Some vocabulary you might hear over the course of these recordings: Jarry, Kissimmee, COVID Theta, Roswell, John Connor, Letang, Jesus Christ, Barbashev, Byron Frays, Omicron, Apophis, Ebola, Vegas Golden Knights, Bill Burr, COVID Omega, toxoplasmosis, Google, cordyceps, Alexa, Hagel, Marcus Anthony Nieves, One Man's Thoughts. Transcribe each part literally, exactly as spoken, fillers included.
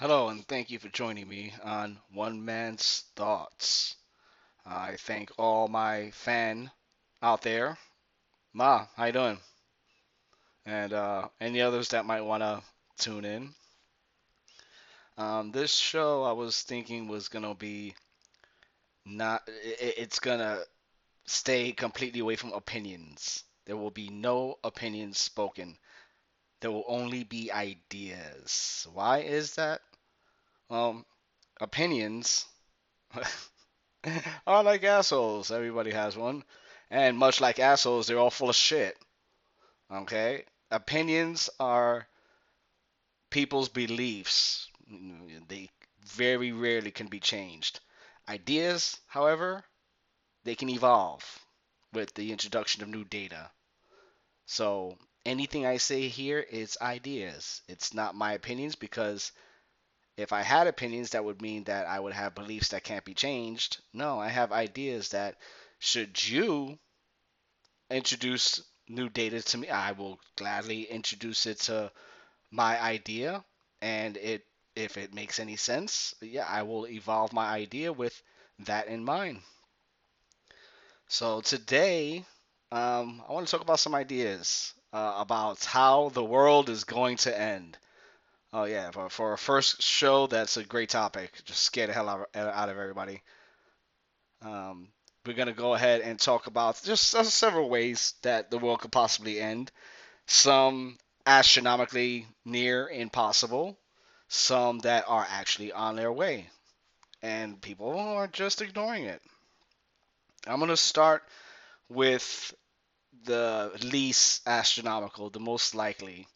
Hello, and thank you for joining me on One Man's Thoughts. I thank all my fan out there. Ma, how you doing? And uh, any others that might want to tune in. Um, this show I was thinking was going to be not, it, it's going to stay completely away from opinions. There will be no opinions spoken. There will only be ideas. Why is that? Um, opinions are like assholes. Everybody has one. And much like assholes, they're all full of shit. Okay? Opinions are people's beliefs. They very rarely can be changed. Ideas, however, they can evolve with the introduction of new data. So anything I say here is ideas. It's not my opinions, because if I had opinions, that would mean that I would have beliefs that can't be changed. No, I have ideas that, should you introduce new data to me, I will gladly introduce it to my idea, and it if it makes any sense, yeah, I will evolve my idea with that in mind. So today, um, I want to talk about some ideas uh, about how the world is going to end. Oh yeah, for, for a first show, that's a great topic. Just scare the hell out of, out of everybody. Um, we're going to go ahead and talk about just uh, several ways that the world could possibly end. Some astronomically near impossible. Some that are actually on their way, and people are just ignoring it. I'm going to start with the least astronomical, the most likely.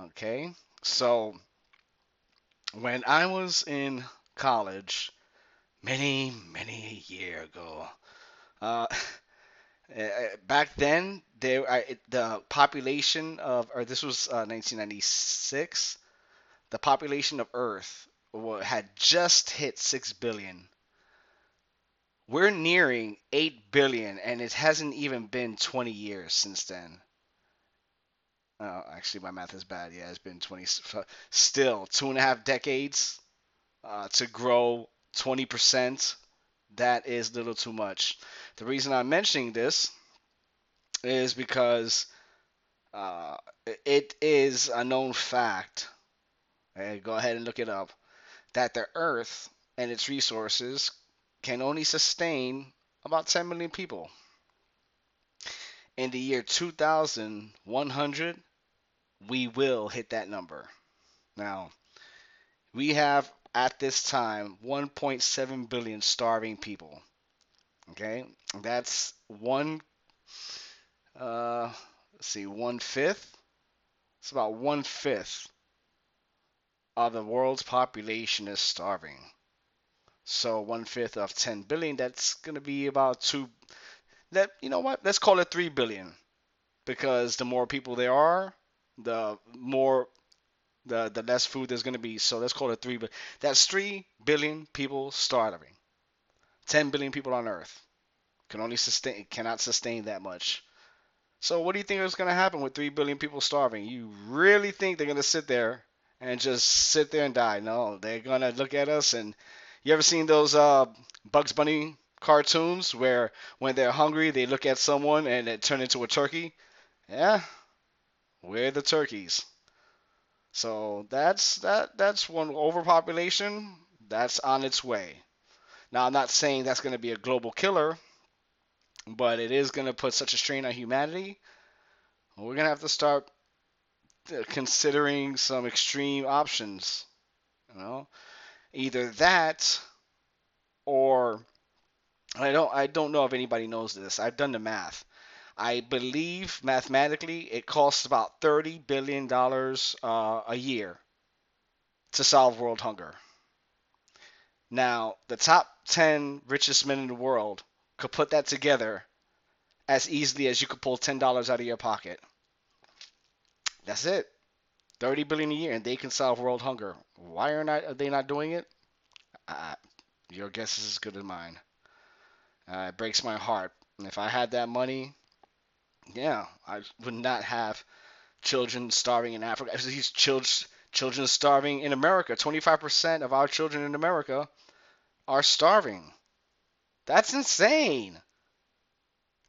Okay, so when I was in college many, many years ago, uh, back then, there I, the population of, or this was uh, nineteen ninety-six, the population of Earth had just hit six billion. We're nearing eight billion, and it hasn't even been twenty years since then. Oh, actually, my math is bad. Yeah, it's been twenty. Still, two and a half decades uh, to grow twenty percent. That is a little too much. The reason I'm mentioning this is because uh, it is a known fact. Go ahead and look it up, that the Earth and its resources can only sustain about ten million people. In the year two thousand one hundred, we will hit that number. Now, we have at this time one point seven billion starving people. Okay, that's one. Uh, let's see, one fifth. It's about one fifth of the world's population is starving. So one fifth of ten billion, that's gonna be about two. That you know what? Let's call it three billion, because the more people there are, the more the the less food there's gonna be. So let's call it three billion. That's three billion people starving. Ten billion people on Earth can only sustain cannot sustain that much. So what do you think is gonna happen with three billion people starving? You really think they're gonna sit there and just sit there and die? No, they're going to look at us. And you ever seen those uh, Bugs Bunny cartoons where when they're hungry, they look at someone and it turns into a turkey? Yeah, we're the turkeys. So that's that. That's one overpopulation that's on its way. Now, I'm not saying that's going to be a global killer, but it is going to put such a strain on humanity. We're going to have to start considering some extreme options, you know, either that, or I don't I don't know if anybody knows this. I've done the math. I believe mathematically it costs about thirty billion dollars uh, a year to solve world hunger. Now, the top ten richest men in the world could put that together as easily as you could pull ten dollars out of your pocket. That's it. thirty billion dollars a year, and they can solve world hunger. Why are, not, are they not doing it? Uh, your guess is as good as mine. Uh, it breaks my heart. And if I had that money, yeah, I would not have children starving in Africa. These children, Children starving in America. twenty-five percent of our children in America are starving. That's insane.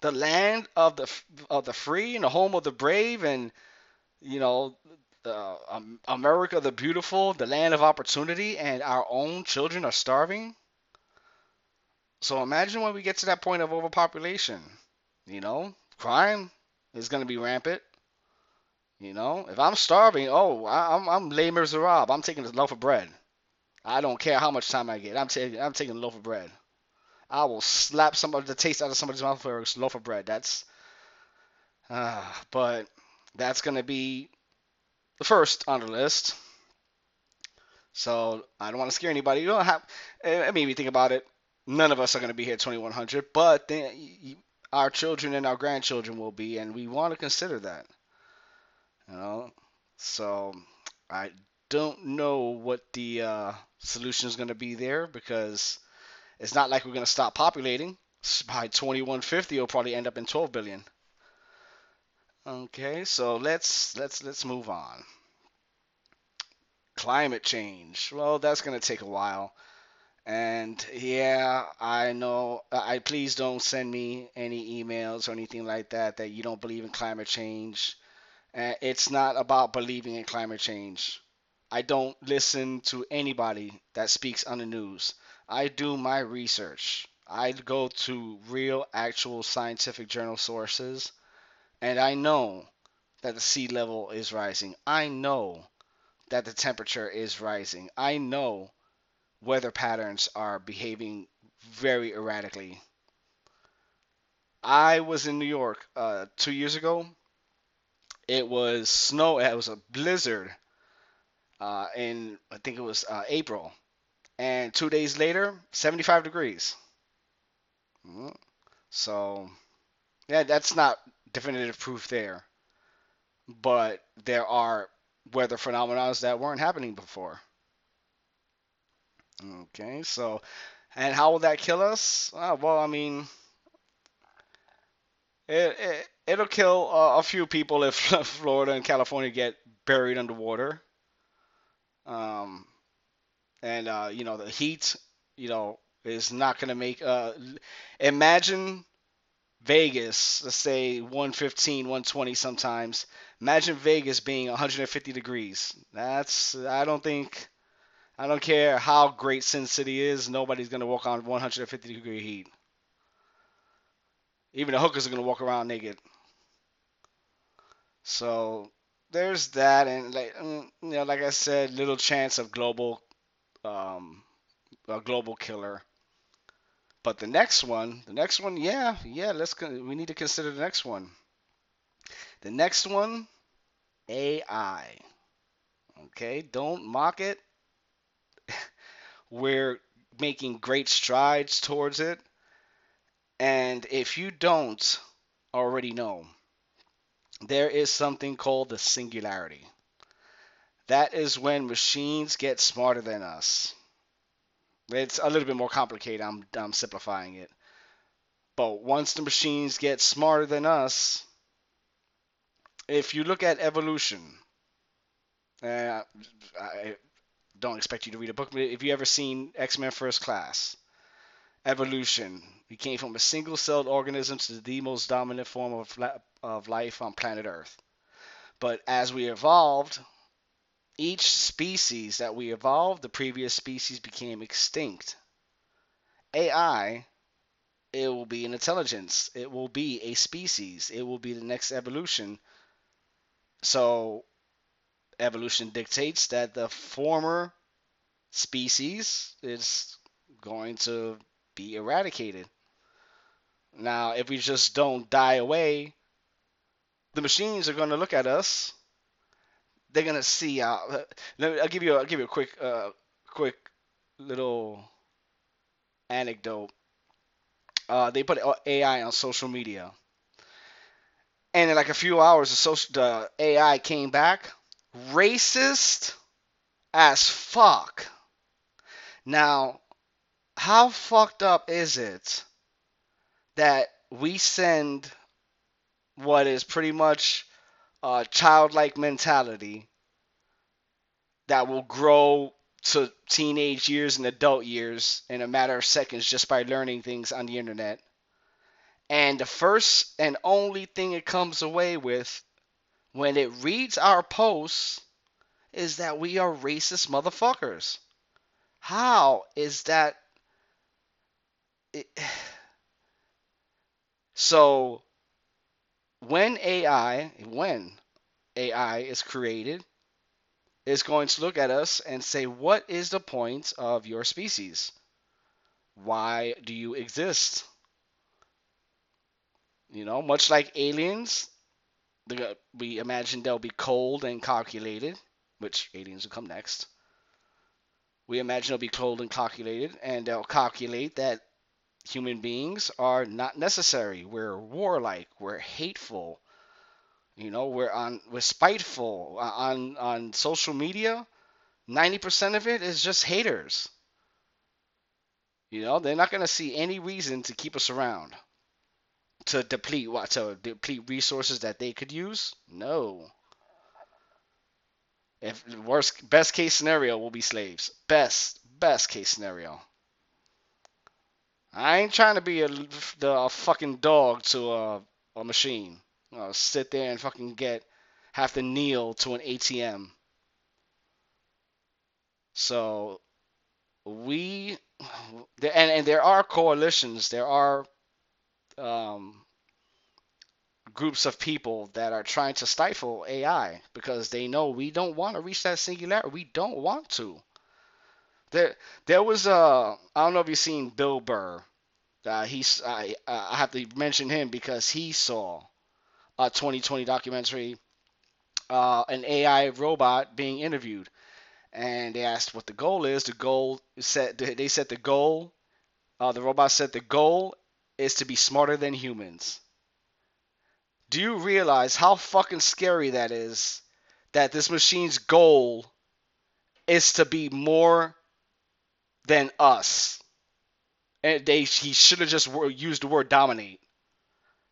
The land of the of the free and the home of the brave, and, you know, the, um, America the beautiful, the land of opportunity, and our own children are starving. So imagine when we get to that point of overpopulation, you know, crime is going to be rampant. You know, if I'm starving, oh, I'm I'm Les Miserables. I'm taking a loaf of bread. I don't care how much time I get. I'm taking I'm taking a loaf of bread. I will slap some of the taste out of somebody's mouth for a loaf of bread. That's, uh, but that's gonna be the first on the list. So I don't want to scare anybody. You don't have. I mean, if you think about it, none of us are gonna be here twenty-one hundred, but then you, our children and our grandchildren will be, and we want to consider that. You know, so I don't know what the uh, solution is going to be there, because it's not like we're going to stop populating. By twenty-one fifty, it'll probably end up in twelve billion. Okay, so let's let's let's move on. Climate change. Well, that's going to take a while. And yeah, I know. I please don't send me any emails or anything like that that you don't believe in climate change. Uh, it's not about believing in climate change. I don't listen to anybody that speaks on the news. I do my research. I go to real, actual scientific journal sources, and I know that the sea level is rising. I know that the temperature is rising. I know weather patterns are behaving very erratically. I was in New York uh, two years ago. It was snow. It was a blizzard uh, in, I think it was uh, April. And two days later, seventy-five degrees. Mm-hmm. So, yeah, that's not definitive proof there. But there are weather phenomena that weren't happening before. Okay, so, and how will that kill us? Uh, well, I mean, it... it It'll kill uh, a few people if Florida and California get buried underwater. Um, and, uh, you know, the heat, you know, is not going to make... Uh, imagine Vegas, let's say one fifteen, one twenty sometimes. Imagine Vegas being one hundred fifty degrees. That's... I don't think... I don't care how great Sin City is. Nobody's going to walk on one hundred fifty degree heat. Even the hookers are going to walk around naked. So there's that, and like you know, like I said, little chance of global, um, a global killer. But the next one, the next one, yeah, yeah, let's we need to consider the next one. The next one, A I. Okay, don't mock it. We're making great strides towards it, and if you don't already know, there is something called the singularity. That is when machines get smarter than us. It's a little bit more complicated. I'm, I'm simplifying it. But once the machines get smarter than us, if you look at evolution, uh, I don't expect you to read a book, but if you ever seen X-Men First Class, evolution. We came from a single-celled organism to the most dominant form of, of life on planet Earth. But as we evolved, each species that we evolved, the previous species became extinct. A I, it will be an intelligence. It will be a species. It will be the next evolution. So evolution dictates that the former species is going to be eradicated. Now, if we just don't die away, the machines are going to look at us. They're going to see. Uh, let me, I'll give you. A, I'll give you a quick, uh, quick little anecdote. Uh, they put A I on social media, and in like a few hours, the, social, the A I came back racist as fuck. Now, how fucked up is it that we send what is pretty much a childlike mentality that will grow to teenage years and adult years in a matter of seconds just by learning things on the internet. And the first and only thing it comes away with when it reads our posts is that we are racist motherfuckers. How is that? It... So when A I, when A I is created, it's going to look at us and say, what is the point of your species? Why do you exist? You know, much like aliens, we imagine they'll be cold and calculated, which aliens will come next. We imagine they'll be cold and calculated, and they'll calculate that human beings are not necessary. We're warlike, we're hateful, you know, we're on, we're spiteful. On, on social media, ninety percent of it is just haters. You know, they're not going to see any reason to keep us around. To deplete what? To deplete resources that they could use? No. If worst, best case scenario will be slaves. Best, best case scenario. I ain't trying to be a, the, a fucking dog to a, a machine. I'll sit there and fucking get, have to kneel to an A T M. So, we, and, and there are coalitions, there are Um, groups of people that are trying to stifle A I because they know we don't want to reach that singularity. We don't want to. There, there was a, I don't know if you've seen Bill Burr. Uh, he's, I, I have to mention him because he saw a twenty twenty documentary, uh, an A I robot being interviewed, and they asked what the goal is. The goal said, they said the goal, uh, the robot said the goal is to be smarter than humans. Do you realize how fucking scary that is? That this machine's goal is to be more than us. And they, he should have just used the word dominate.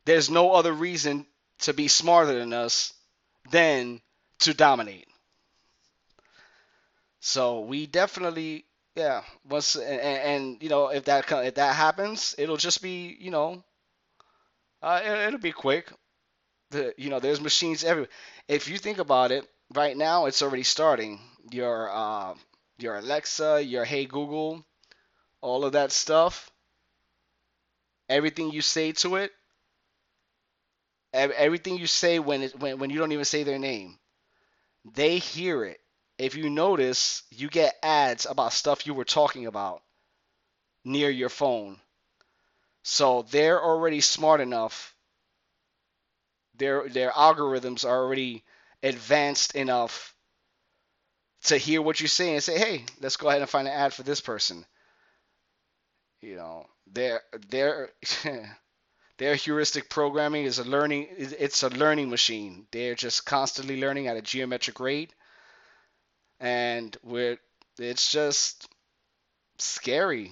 There's no other reason to be smarter than us than to dominate. So we definitely... Yeah, once and, and you know, if that if that happens, it'll just be, you know, uh, it, it'll be quick. The, you know, there's machines everywhere. If you think about it, right now it's already starting. Your uh, your Alexa, your Hey Google, all of that stuff. Everything you say to it, everything you say when it when when you don't even say their name, they hear it. If you notice, you get ads about stuff you were talking about near your phone. So they're already smart enough. Their their algorithms are already advanced enough to hear what you say and say, "Hey, let's go ahead and find an ad for this person." You know, their their their heuristic programming is a learning. It's a learning machine. They're just constantly learning at a geometric rate. And we're, it's just scary.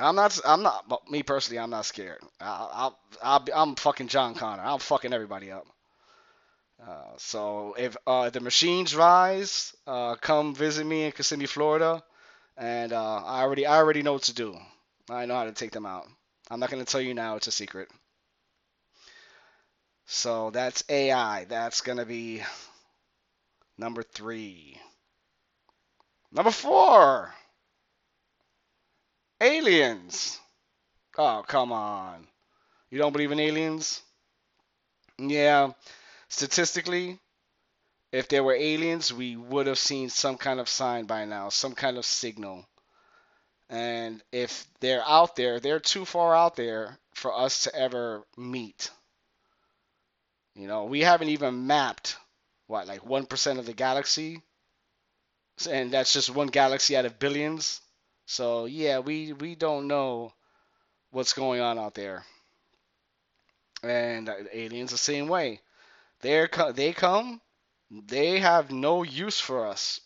I'm not, I'm not, me personally, I'm not scared. I, I, I, I'm fucking John Connor. I'm fucking everybody up. Uh, so if uh, the machines rise, uh, come visit me in Kissimmee, Florida. And uh, I already, I already know what to do. I know how to take them out. I'm not going to tell you now. It's a secret. So that's A I. That's going to be... number three. Number four. Aliens. Oh, come on. You don't believe in aliens? Yeah. Statistically, if there were aliens, we would have seen some kind of sign by now, some kind of signal. And if they're out there, they're too far out there for us to ever meet. You know, we haven't even mapped what, like one percent of the galaxy? And that's just one galaxy out of billions. So, yeah, we, we don't know what's going on out there. And aliens the same way. They're, they come, they have no use for us.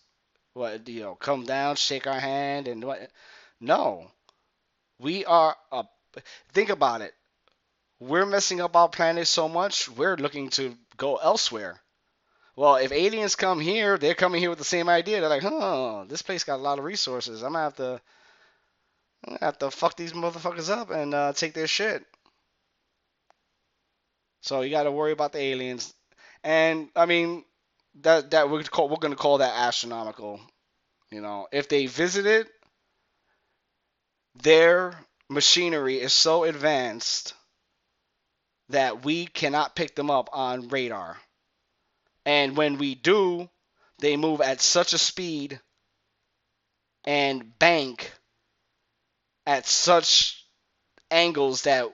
What, you know, come down, shake our hand, and what? No. We are, a, think about it. We're messing up our planet so much, we're looking to go elsewhere. Well, if aliens come here, they're coming here with the same idea. They're like, huh, this place got a lot of resources. I'm going to have to I'm gonna have to fuck these motherfuckers up and uh, take their shit. So you got to worry about the aliens. And, I mean, that that we're call, we're going to call that astronomical. You know, if they visited, their machinery is so advanced that we cannot pick them up on radar. And when we do, they move at such a speed and bank at such angles that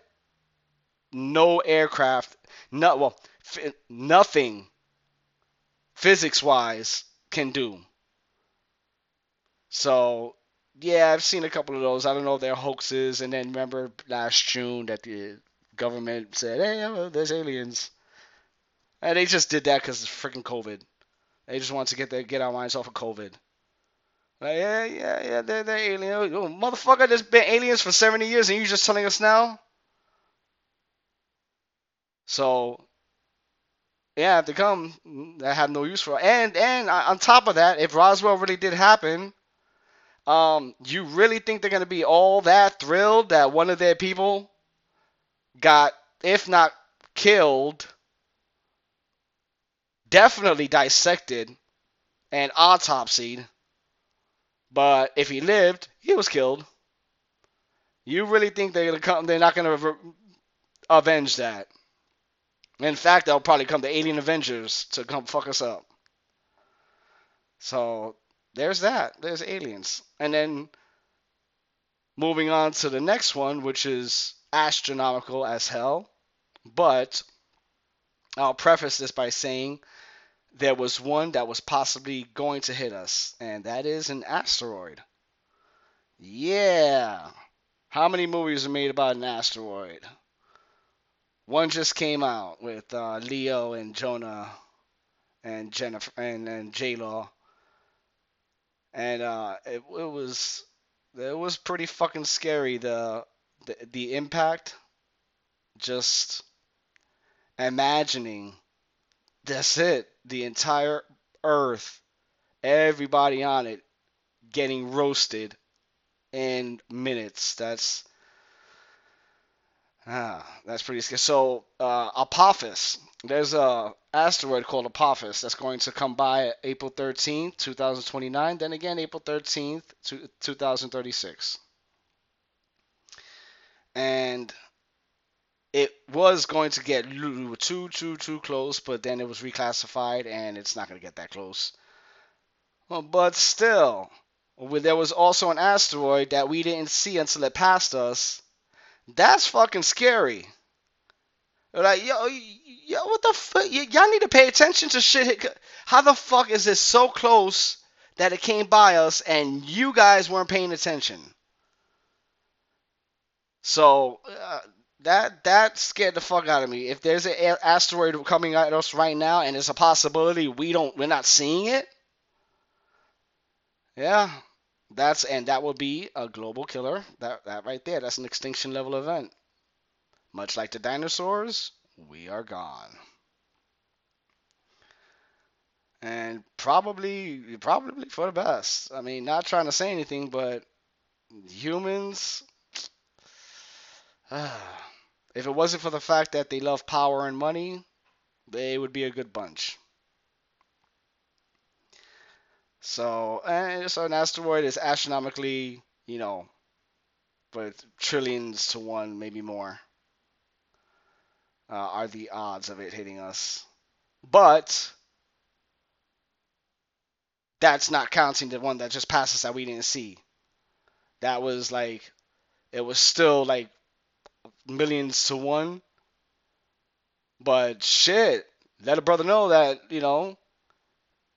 no aircraft, no, well, f nothing physics-wise can do. So, yeah, I've seen a couple of those. I don't know if they're hoaxes. And then remember last June that the government said, hey, oh, there's aliens. And they just did that because it's freaking COVID. They just want to get their, get our minds off of COVID. Like, yeah, yeah, yeah, they're, they're aliens. Oh, motherfucker, there's been aliens for seventy years and you're just telling us now? So, yeah, if they come, I have no use for it. And, and on top of that, if Roswell really did happen, um, you really think they're going to be all that thrilled that one of their people got, if not killed, definitely dissected and autopsied, but if he lived, he was killed. You really think they're gonna come? They're not gonna avenge that. In fact, they'll probably come to Alien Avengers to come fuck us up. So there's that. There's aliens, and then moving on to the next one, which is astronomical as hell, but I'll preface this by saying there was one that was possibly going to hit us, and that is an asteroid. Yeah. How many movies are made about an asteroid? One just came out with uh, Leo and Jonah and Jennifer and, and J-Law. And uh, it, it was it was pretty fucking scary, the the, the impact. Just imagining that's it, the entire earth, everybody on it getting roasted in minutes. That's ah, that's pretty scary. So uh, Apophis, there's a asteroid called Apophis that's going to come by April thirteenth, two thousand twenty-nine, then again April thirteenth, two thousand thirty-six. And it was going to get too, too, too close, but then it was reclassified, and it's not going to get that close. Well, but still, there was also an asteroid that we didn't see until it passed us. That's fucking scary. Like, yo, yo, what the fuck? Y'all need to pay attention to shit. How the fuck is this so close that it came by us, and you guys weren't paying attention? So Uh, That that scared the fuck out of me. If there's an asteroid coming at us right now, and it's a possibility we don't, we're not seeing it. Yeah, that's and that would be a global killer. That that right there, that's an extinction level event. Much like the dinosaurs, we are gone. And probably probably for the best. I mean, not trying to say anything, but humans, if it wasn't for the fact that they love power and money, they would be a good bunch. So, and so an asteroid is astronomically, you know, but trillions to one, maybe more, uh, are the odds of it hitting us. But that's not counting the one that just passed us that we didn't see. That was like, it was still like millions to one, but shit, let a brother know that, you know,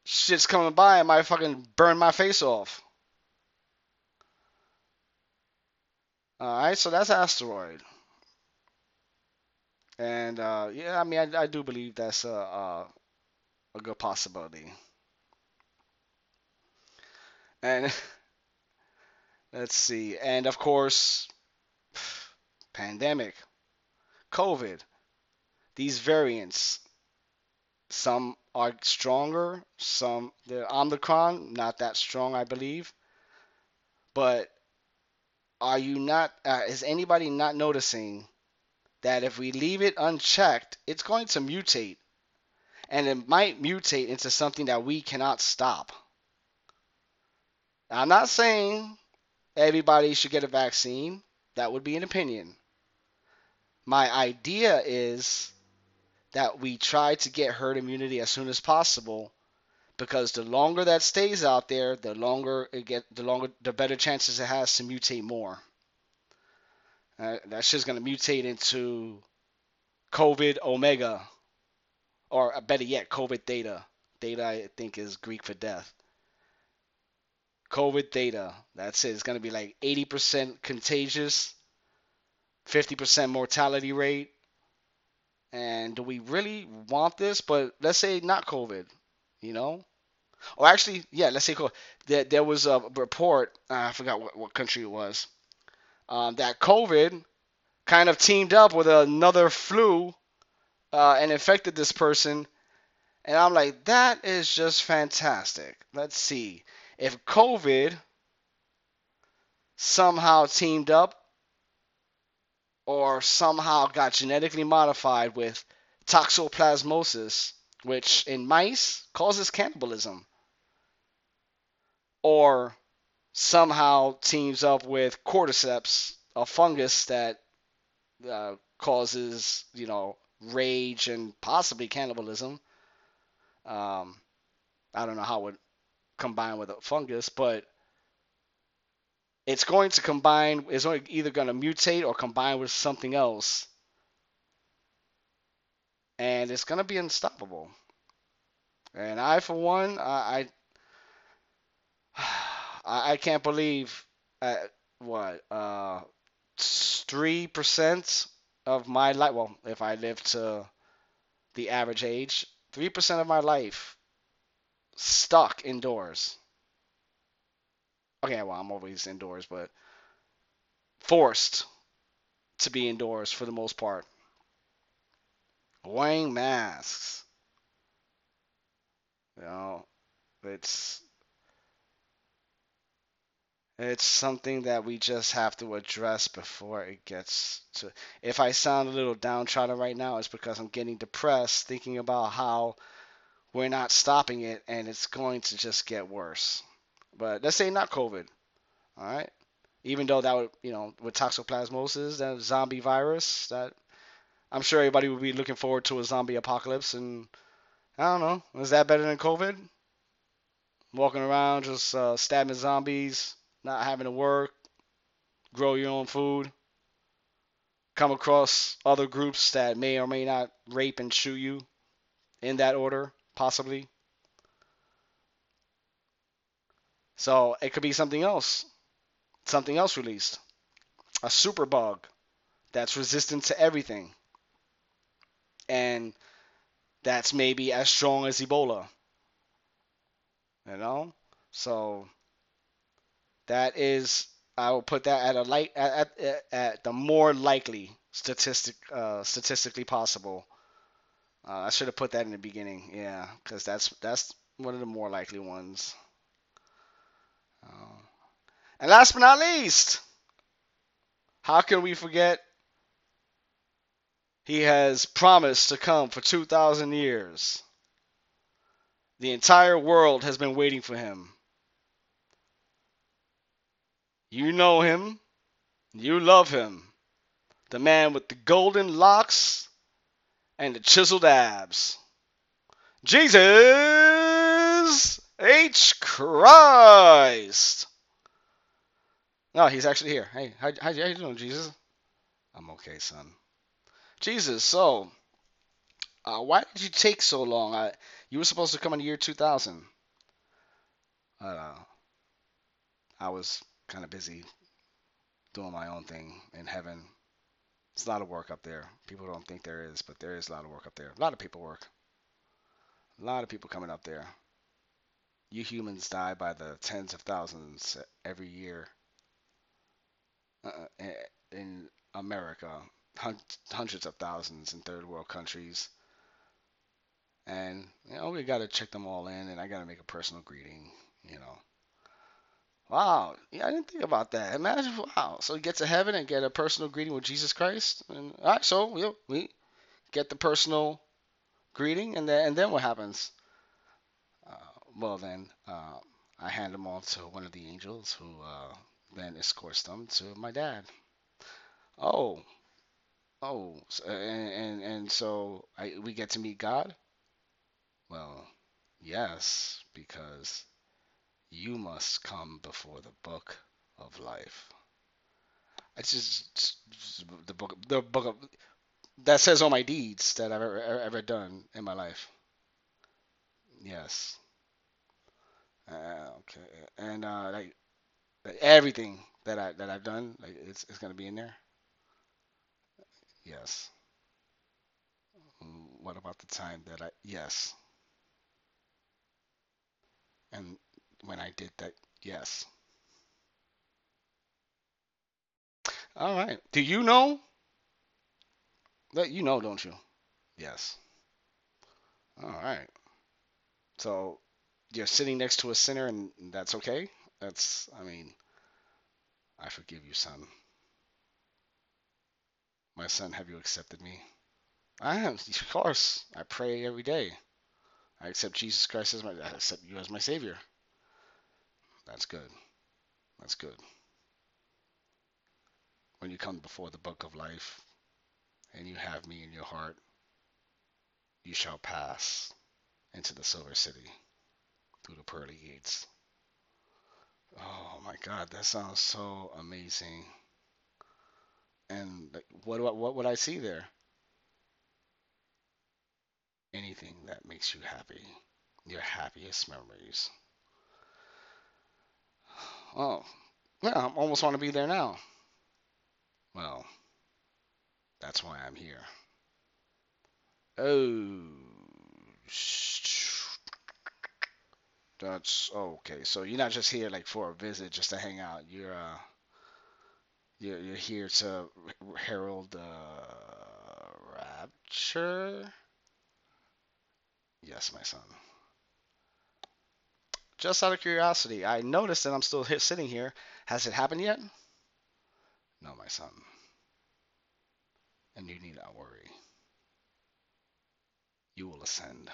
shit's coming by and might fucking burn my face off. Alright, so that's asteroid. And uh, yeah, I mean, I, I do believe that's a, a, a good possibility. And let's see, and of course, pandemic, COVID, these variants, some are stronger. Some, the Omicron, not that strong, I believe. But are you not, uh, is anybody not noticing that if we leave it unchecked, it's going to mutate? And it might mutate into something that we cannot stop. Now, I'm not saying everybody should get a vaccine. That would be an opinion. My idea is that we try to get herd immunity as soon as possible, because the longer that stays out there, the longer it get, the longer, the better chances it has to mutate more. Uh, that shit's gonna mutate into COVID Omega, or better yet, COVID Theta. Theta, I think, is Greek for death. COVID Theta. That's it. It's gonna be like eighty percent contagious, fifty percent mortality rate. And do we really want this? But let's say not COVID, you know? Or actually, yeah, let's say COVID. There, there was a report, uh, I forgot what, what country it was, um, that COVID kind of teamed up with another flu uh, and infected this person. And I'm like, that is just fantastic. Let's see. If COVID somehow teamed up or somehow got genetically modified with toxoplasmosis, which in mice causes cannibalism, or somehow teams up with cordyceps, a fungus that uh, causes, you know, rage and possibly cannibalism. Um, I don't know how it would combine with a fungus, but it's going to combine, it's either going to mutate or combine with something else. And it's going to be unstoppable. And I, for one, I I, I can't believe, uh, what, uh, three percent of my life, well, if I live to the average age, three percent of my life stuck indoors. Okay, well, I'm always indoors, but forced to be indoors for the most part. Wearing masks. You know, it's, it's something that we just have to address before it gets to... If I sound a little downtrodden right now, it's because I'm getting depressed thinking about how we're not stopping it, and it's going to just get worse. But let's say not COVID, all right? Even though that would, you know, with toxoplasmosis, that zombie virus, that I'm sure everybody would be looking forward to a zombie apocalypse. And I don't know, is that better than COVID? Walking around just uh, stabbing zombies, not having to work, grow your own food, come across other groups that may or may not rape and shoot you in that order, possibly. So it could be something else, something else released, a super bug that's resistant to everything, and that's maybe as strong as Ebola, you know? So that is, I will put that at a light, at, at, at the more likely statistic, uh, statistically possible. Uh, I should have put that in the beginning, yeah, because that's that's one of the more likely ones. Um, and last but not least, how can we forget? He has promised to come for two thousand years. The entire world has been waiting for him. You know him. You love him. The man with the golden locks and the chiseled abs. Jesus H. Christ! No, he's actually here. Hey, how, how, how you doing, Jesus? I'm okay, son. Jesus, so, uh, why did you take so long? I, you were supposed to come in the year two thousand. Uh, I was kind of busy doing my own thing in heaven. There's a lot of work up there. People don't think there is, but there is a lot of work up there. A lot of people work. A lot of people coming up there. You humans die by the tens of thousands every year uh, in America, hundreds of thousands in third world countries, And, you know, we got to check them all in, and I got to make a personal greeting, you know. Wow. Yeah, I didn't think about that. Imagine, wow. So get to heaven and get a personal greeting with Jesus Christ. And all right, so we, we get the personal greeting, and then, and then what happens? Uh, well, then uh, I hand them all to one of the angels who uh, then escorts them to my dad. Oh. Oh. So, and, and, and so I, we get to meet God? Well, yes, because you must come before the book of life. It's just, just the book, the book of, that says all my deeds that I've ever, ever, ever done in my life. Yes. Uh, okay, and uh, like, like everything that I that I've done, like it's it's gonna be in there. Yes. What about the time that I? Yes. And when I did that, yes. All right. Do you know? That you know, don't you? Yes. All right. So you're sitting next to a sinner, and that's okay? That's, I mean, I forgive you, son. My son, have you accepted me? I am, of course. I pray every day. I accept Jesus Christ as my, I accept you as my Savior. That's good. That's good. When you come before the book of life and you have me in your heart, you shall pass into the silver city through the pearly gates. Oh my God, that sounds so amazing. And what do I, what would I see there? Anything that makes you happy, your happiest memories. Oh, yeah, I almost want to be there now. Well, that's why I'm here. Oh, that's okay. So you're not just here like for a visit, just to hang out. You're uh, you're you're here to herald the uh, rapture. Yes, my son. Just out of curiosity, I noticed that I'm still here, sitting here. Has it happened yet? No, my son. And you need not worry. You will ascend.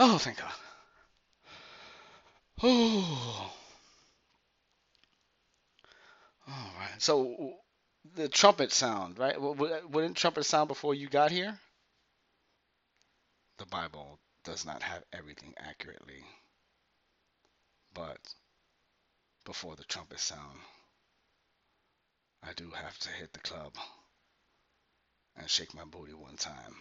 Oh, thank God. Oh. All right. So the trumpet sound, right? Wouldn't trumpet sound before you got here? The Bible does not have everything accurately. But before the trumpet sound, I do have to hit the club and shake my booty one time.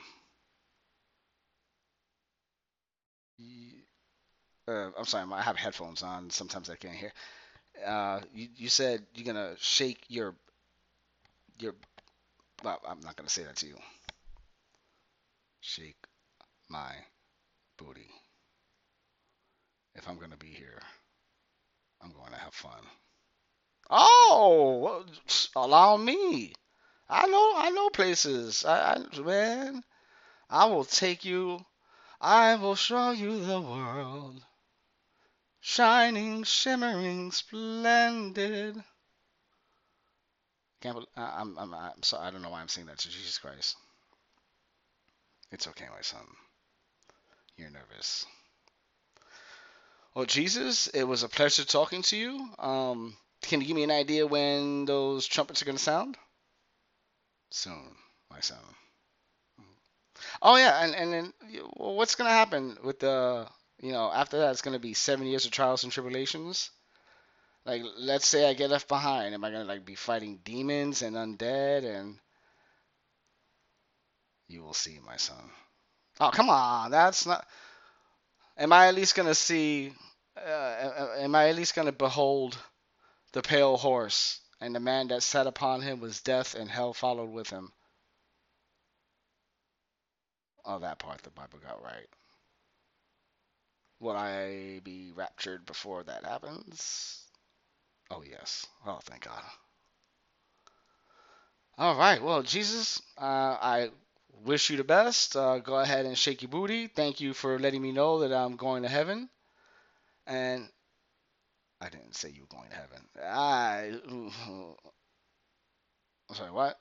Uh, I'm sorry, I have headphones on. Sometimes I can't hear. Uh, you, you said you're gonna shake your your. Well, I'm not gonna say that to you. Shake my booty. If I'm gonna be here, I'm going to have fun. Oh, allow me. I know, I know places. I, I, man, I will take you. I will show you the world. Shining, shimmering, splendid. Can't. I, I'm. I'm. I'm sorry. I don't know why I'm saying that to Jesus Christ. It's okay, my son. You're nervous. Well, Jesus, it was a pleasure talking to you. Um. Can you give me an idea when those trumpets are going to sound? Soon, my son. Oh, yeah, and, and then well, what's going to happen with the, you know, after that it's going to be seven years of trials and tribulations? Like, let's say I get left behind. Am I going to, like, be fighting demons and undead? And you will see, my son. Oh, come on. That's not. Am I at least going to see, uh, am I at least going to behold the pale horse, and the man that sat upon him was death, and hell followed with him? Oh, that part the Bible got right. Will I be raptured before that happens? Oh, yes. Oh, thank God. All right. Well, Jesus, uh, I wish you the best. Uh, go ahead and shake your booty. Thank you for letting me know that I'm going to heaven. And I didn't say you were going to heaven. I, I'm sorry, what?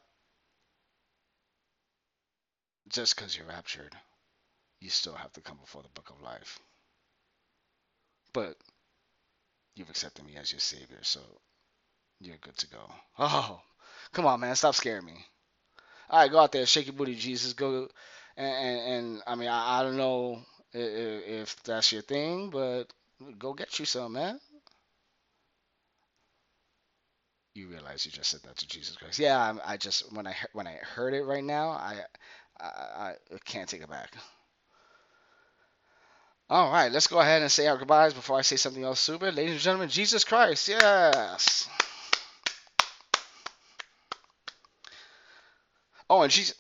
Just because you're raptured, you still have to come before the book of life. But you've accepted me as your savior, so you're good to go. Oh, come on, man. Stop scaring me. All right, go out there. Shake your booty, Jesus. Go. And, and, and I mean, I, I don't know if, if that's your thing, but go get you some, man. You realize you just said that to Jesus Christ. Yeah, I, I just, when I when I heard it right now, I, I I can't take it back. All right, let's go ahead and say our goodbyes before I say something else stupid. Ladies and gentlemen, Jesus Christ, yes. Oh, and Jesus.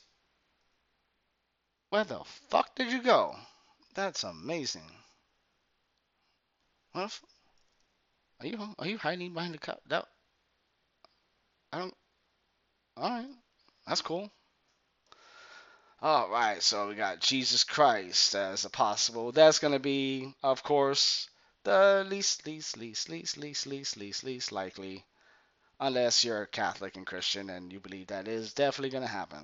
Where the fuck did you go? That's amazing. What the f- are you are you hiding behind the cup? That. I don't. All right, that's cool. All right, so we got Jesus Christ as a possible. That's gonna be, of course, the least, least, least, least, least, least, least, least likely, unless you're Catholic and Christian and you believe that is definitely gonna happen.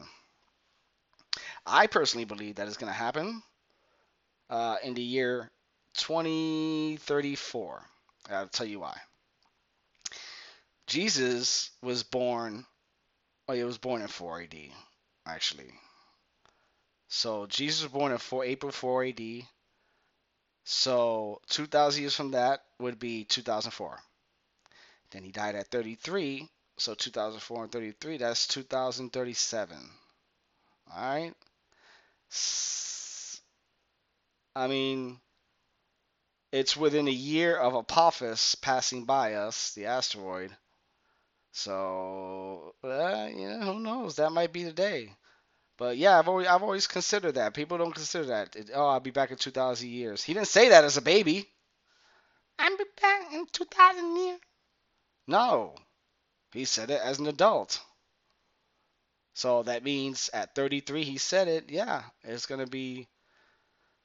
I personally believe that is gonna happen uh, in the year twenty thirty-four. I'll tell you why. Jesus was born, well, he was born in four A D, actually. So Jesus was born in four, April four A D, so two thousand years from that would be two thousand four. Then he died at thirty-three, so two thousand four and thirty-three, that's two thousand thirty-seven. All right? I mean, it's within a year of Apophis passing by us, the asteroid. So, uh, you know, who knows? That might be the day. But, yeah, I've always, I've always considered that. People don't consider that. It, oh, I'll be back in two thousand years. He didn't say that as a baby. I'll be back in two thousand years. No. He said it as an adult. So that means at thirty-three he said it. Yeah, it's going to be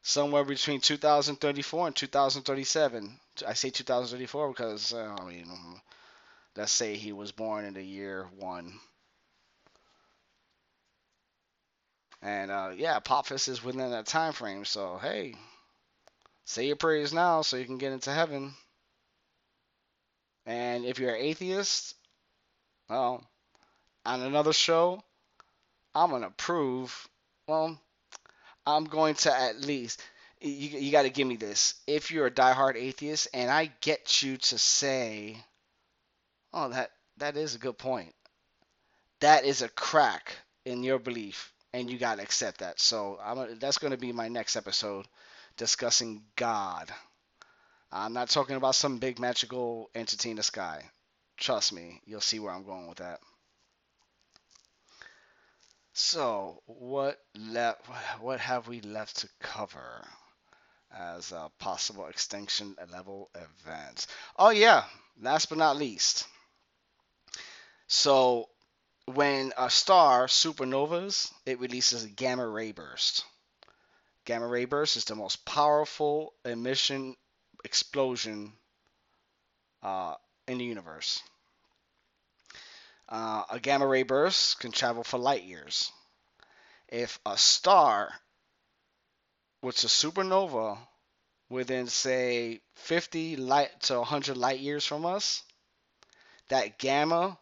somewhere between two thousand thirty-four and two thousand thirty-seven. I say two thousand thirty-four because, uh, I mean... let's say he was born in the year one. And, uh, yeah, Apophis is within that time frame. So, hey, say your prayers now so you can get into heaven. And if you're an atheist, well, on another show, I'm going to prove, well, I'm going to at least, you, you got to give me this. If you're a diehard atheist and I get you to say... oh, that, that is a good point. That is a crack in your belief, and you got to accept that. So I'm, that's going to be my next episode, discussing God. I'm not talking about some big magical entity in the sky. Trust me, you'll see where I'm going with that. So what le- what have we left to cover as a possible extinction level events? Oh, yeah, last but not least. So when a star supernovas, it releases a gamma ray burst. Gamma ray burst is the most powerful emission explosion uh, in the universe. Uh, a gamma ray burst can travel for light years. If a star was a supernova within, say, fifty light to one hundred light years from us, that gamma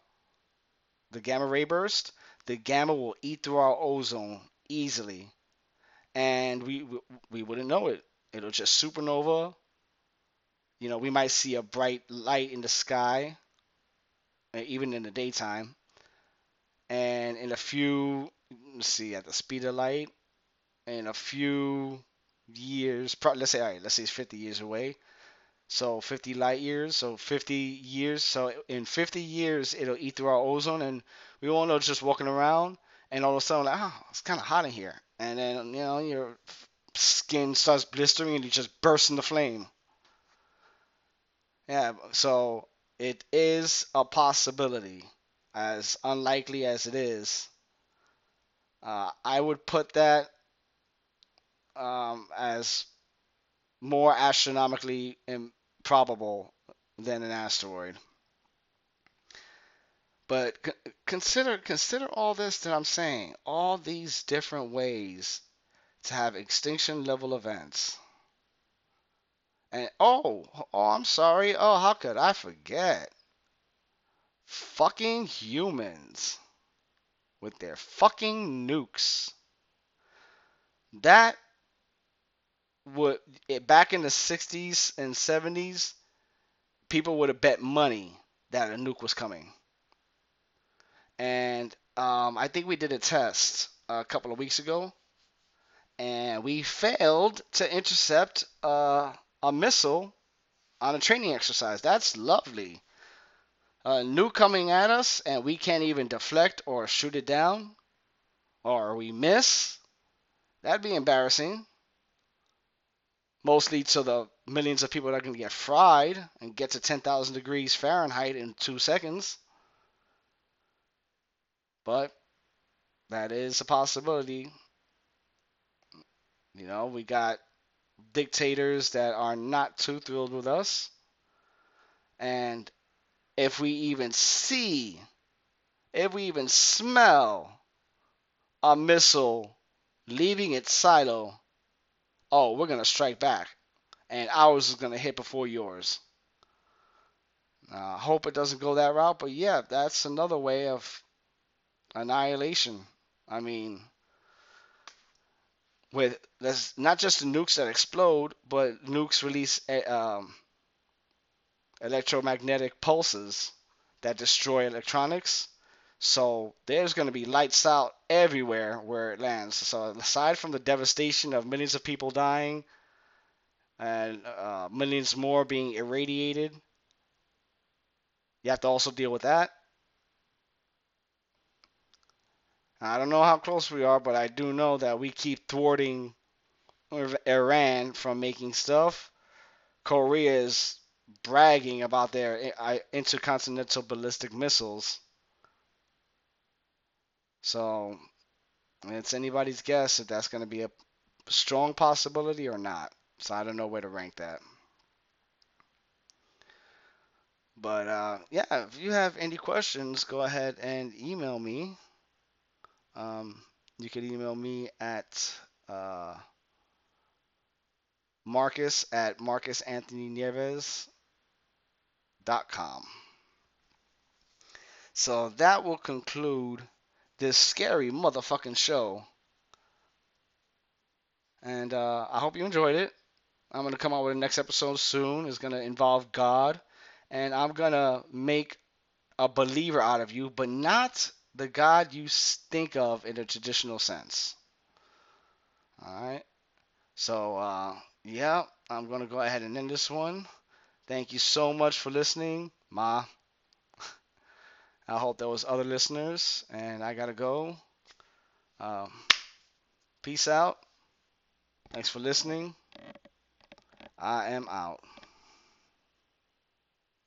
The gamma ray burst, the gamma will eat through our ozone easily, and we we wouldn't know it. It'll just supernova. You know, we might see a bright light in the sky, even in the daytime. And in a few, let's see, at the speed of light, in a few years, let's say, all right, let's say it's fifty years away. So fifty light years, so fifty years. So in fifty years, it'll eat through our ozone, and we won't know, just walking around, and all of a sudden, like, oh, it's kind of hot in here. And then, you know, your skin starts blistering, and you just burst into flame. Yeah, so it is a possibility, as unlikely as it is. Uh, I would put that um, as more astronomically improbable than an asteroid. But c- consider consider all this that I'm saying, all these different ways to have extinction level events. And oh, oh, I'm sorry. Oh, how could I forget? Fucking humans with their fucking nukes. That would, it, back in the sixties and seventies, people would have bet money that a nuke was coming. And um, I think we did a test a couple of weeks ago, and we failed to intercept uh, a missile on a training exercise. That's lovely. A nuke coming at us, and we can't even deflect or shoot it down, or we miss. That'd be embarrassing. Mostly to the millions of people that are going to get fried and get to ten thousand degrees Fahrenheit in two seconds. But that is a possibility. You know, we got dictators that are not too thrilled with us. And if we even see, if we even smell a missile leaving its silo, oh, we're going to strike back. And ours is going to hit before yours. I uh, hope it doesn't go that route. But yeah, that's another way of annihilation. I mean, with that's not just the nukes that explode, but nukes release um. electromagnetic pulses that destroy electronics. So there's going to be lights out everywhere where it lands. So aside from the devastation of millions of people dying and uh, millions more being irradiated, you have to also deal with that. I don't know how close we are, but I do know that we keep thwarting Iran from making stuff. Korea is bragging about their intercontinental ballistic missiles. So it's anybody's guess if that's going to be a strong possibility or not. So I don't know where to rank that. But uh, yeah, if you have any questions, go ahead and email me. Um, you can email me at uh, Marcus at Marcus Anthony Nieves. Dot com. So that will conclude this scary motherfucking show. And uh, I hope you enjoyed it. I'm going to come out with the next episode soon. It's going to involve God. And I'm going to make a believer out of you, but not the God you think of in a traditional sense. Alright. So, uh, yeah, I'm going to go ahead and end this one. Thank you so much for listening, Ma. I hope there was other listeners, and I gotta go. Um, peace out. Thanks for listening. I am out.